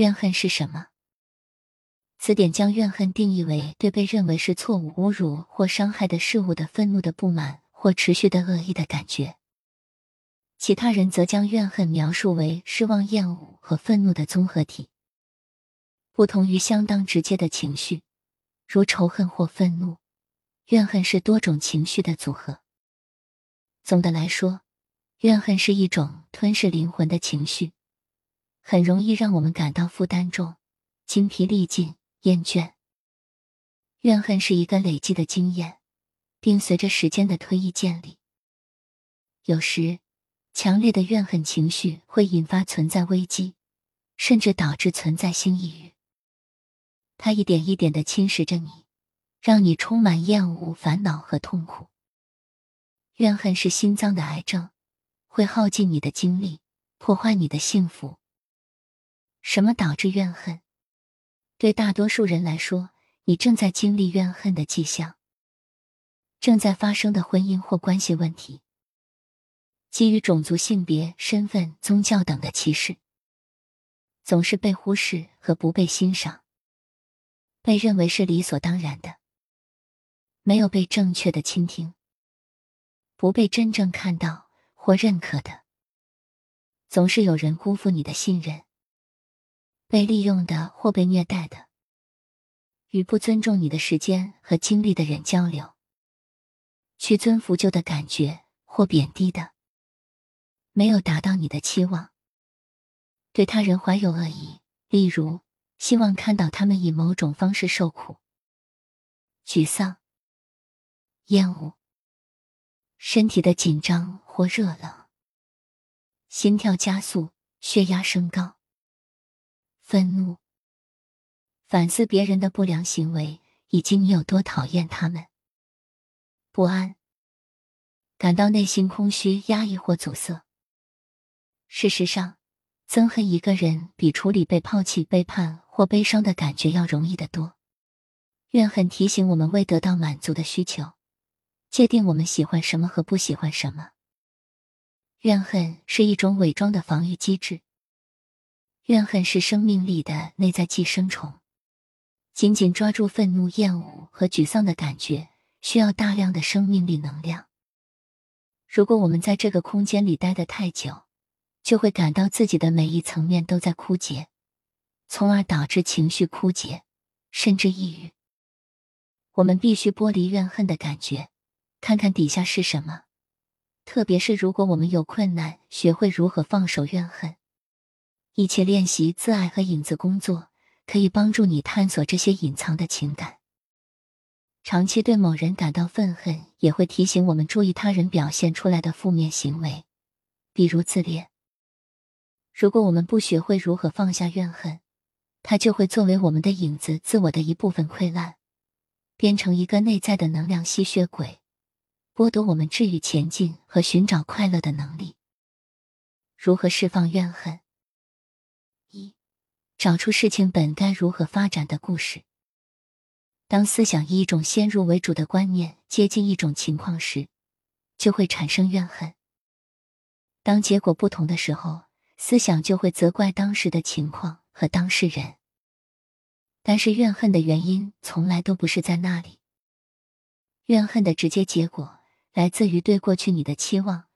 怨恨是什么？词典将怨恨定义为对被认为是错误、侮辱或伤害的事物的愤怒的不满或持续的恶意的感觉。其他人则将怨恨描述为失望、厌恶和愤怒的综合体。不同于相当直接的情绪，如仇恨或愤怒，怨恨是多种情绪的组合。总的来说，怨恨是一种吞噬灵魂的情绪，很容易让我们感到负担重、精疲力尽、厌倦。怨恨是一个累积的经验，并随着时间的推移建立。有时，强烈的怨恨情绪会引发存在危机，甚至导致存在性抑郁。它一点一点地侵蚀着你，让你充满厌恶、烦恼和痛苦。怨恨是心脏的癌症，会耗尽你的精力，破坏你的幸福。什么导致怨恨？对大多数人来说，你正在经历怨恨的迹象。正在发生的婚姻或关系问题，基于种族、性别、身份、宗教等的歧视，总是被忽视和不被欣赏，被认为是理所当然的，没有被正确的倾听，不被真正看到或认可的，总是有人辜负你的信任，被利用的或被虐待的，与不尊重你的时间和精力的人交流，屈尊服就的感觉或贬低的，没有达到你的期望，对他人怀有恶意，例如希望看到他们以某种方式受苦、沮丧、厌恶，身体的紧张或热冷，心跳加速、血压升高，愤怒，反思别人的不良行为以及你有多讨厌他们，不安，感到内心空虚、压抑或阻塞。事实上，憎恨一个人比处理被抛弃、背叛或悲伤的感觉要容易得多。怨恨提醒我们未得到满足的需求，界定我们喜欢什么和不喜欢什么。怨恨是一种伪装的防御机制。怨恨是生命力的内在寄生虫。紧紧抓住愤怒、厌恶和沮丧的感觉，需要大量的生命力能量。如果我们在这个空间里待得太久，就会感到自己的每一层面都在枯竭，从而导致情绪枯竭，甚至抑郁。我们必须剥离怨恨的感觉，看看底下是什么。特别是如果我们有困难，学会如何放手怨恨。一起练习自爱和影子工作，可以帮助你探索这些隐藏的情感。长期对某人感到愤恨，也会提醒我们注意他人表现出来的负面行为，比如自恋。如果我们不学会如何放下怨恨，它就会作为我们的影子、自我的一部分溃烂，变成一个内在的能量吸血鬼，剥夺我们治愈、前进和寻找快乐的能力。如何释放怨恨？一、找出事情本该如何发展的故事。当思想以一种先入为主的观念接近一种情况时，就会产生怨恨。当结果不同的时候，思想就会责怪当时的情况和当事人。但是怨恨的原因从来都不是在那里。怨恨的直接结果来自于对过去你的期望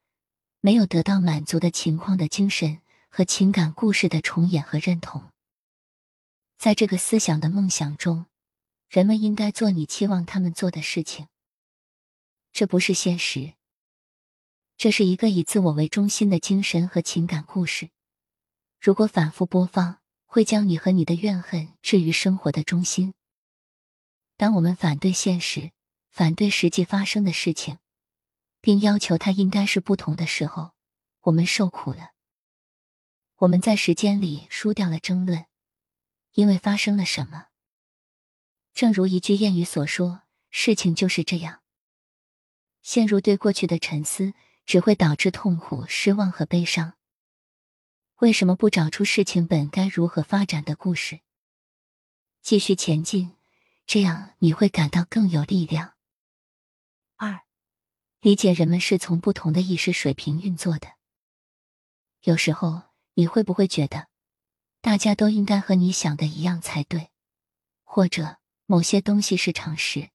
没有得到满足的情况的精神和情感故事的重演和认同。在这个思想的梦想中，人们应该做你期望他们做的事情。这不是现实。这是一个以自我为中心的精神和情感故事。如果反复播放，会将你和你的怨恨置于生活的中心。当我们反对现实，反对实际发生的事情，并要求它应该是不同的时候，我们受苦了。我们在时间里输掉了争论，因为发生了什么。正如一句谚语所说，事情就是这样。陷入对过去的沉思，只会导致痛苦、失望和悲伤。为什么不找出事情本该如何发展的故事？继续前进，这样你会感到更有力量。二、理解人们是从不同的意识水平运作的。有时候，你会不会觉得，大家都应该和你想的一样才对，或者某些东西是常识。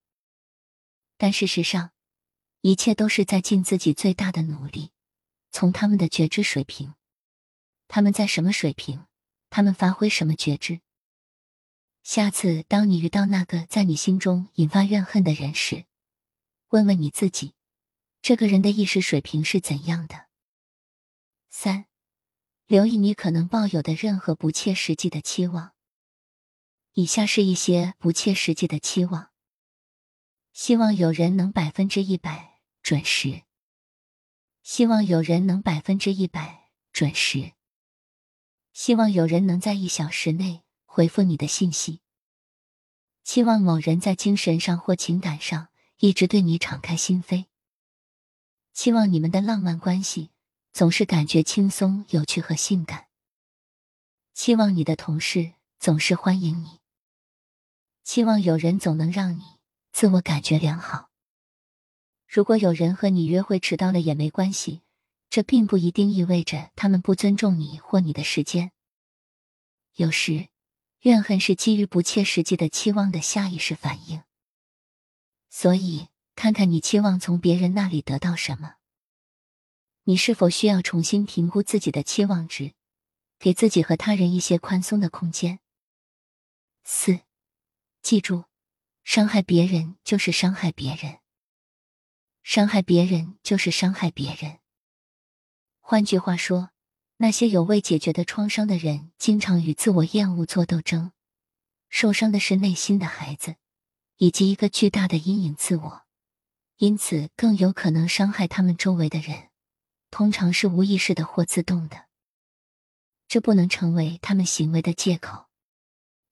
但事实上，一切都是在尽自己最大的努力，从他们的觉知水平，他们在什么水平，他们发挥什么觉知。下次当你遇到那个在你心中引发怨恨的人时，问问你自己，这个人的意识水平是怎样的？ 3. 留意你可能抱有的任何不切实际的期望。以下是一些不切实际的期望。希望有人能 100% 准时。希望有人能 100% 准时。希望有人能在1小时内回复你的信息。期望某人在精神上或情感上一直对你敞开心扉。期望你们的浪漫关系总是感觉轻松、有趣和性感。期望你的同事总是欢迎你。期望有人总能让你自我感觉良好。如果有人和你约会迟到了也没关系，这并不一定意味着他们不尊重你或你的时间。有时，怨恨是基于不切实际的期望的下意识反应。所以，看看你期望从别人那里得到什么。你是否需要重新评估自己的期望值，给自己和他人一些宽松的空间。 4. 记住，伤害别人就是伤害别人。伤害别人就是伤害别人。换句话说，那些有未解决的创伤的人经常与自我厌恶做斗争，受伤的是内心的孩子，以及一个巨大的阴影自我，因此更有可能伤害他们周围的人。通常是无意识的或自动的，这不能成为他们行为的借口。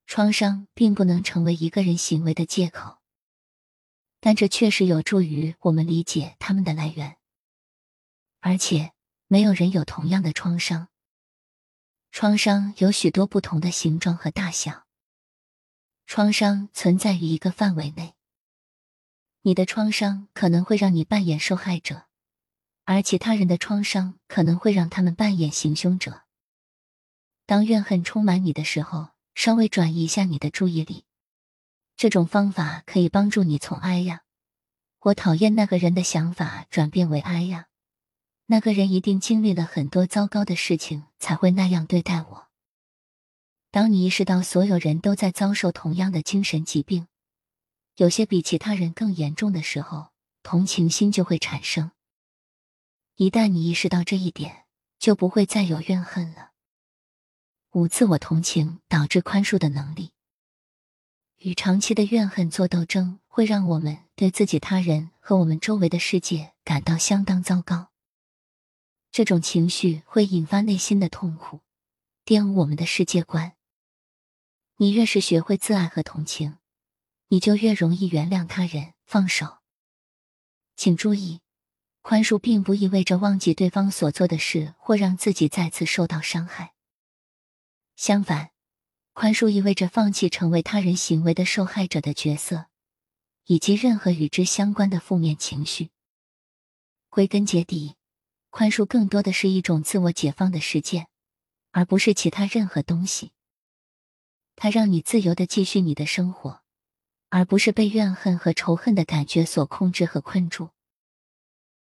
创伤并不能成为一个人行为的借口，但这确实有助于我们理解他们的来源。而且，没有人有同样的创伤。创伤有许多不同的形状和大小。创伤存在于一个范围内。你的创伤可能会让你扮演受害者。而其他人的创伤可能会让他们扮演行凶者。当怨恨充满你的时候，稍微转移一下你的注意力。这种方法可以帮助你从哎呀，我讨厌那个人的想法转变为哎呀，那个人一定经历了很多糟糕的事情才会那样对待我。当你意识到所有人都在遭受同样的精神疾病，有些比其他人更严重的时候，同情心就会产生。一旦你意识到这一点，就不会再有怨恨了。5. 自我同情导致宽恕的能力。与长期的怨恨做斗争，会让我们对自己、他人和我们周围的世界感到相当糟糕。这种情绪会引发内心的痛苦，玷污我们的世界观。你越是学会自爱和同情，你就越容易原谅他人、放手。请注意，宽恕并不意味着忘记对方所做的事或让自己再次受到伤害。相反，宽恕意味着放弃成为他人行为的受害者的角色，以及任何与之相关的负面情绪。归根结底，宽恕更多的是一种自我解放的实践，而不是其他任何东西。它让你自由地继续你的生活，而不是被怨恨和仇恨的感觉所控制和困住。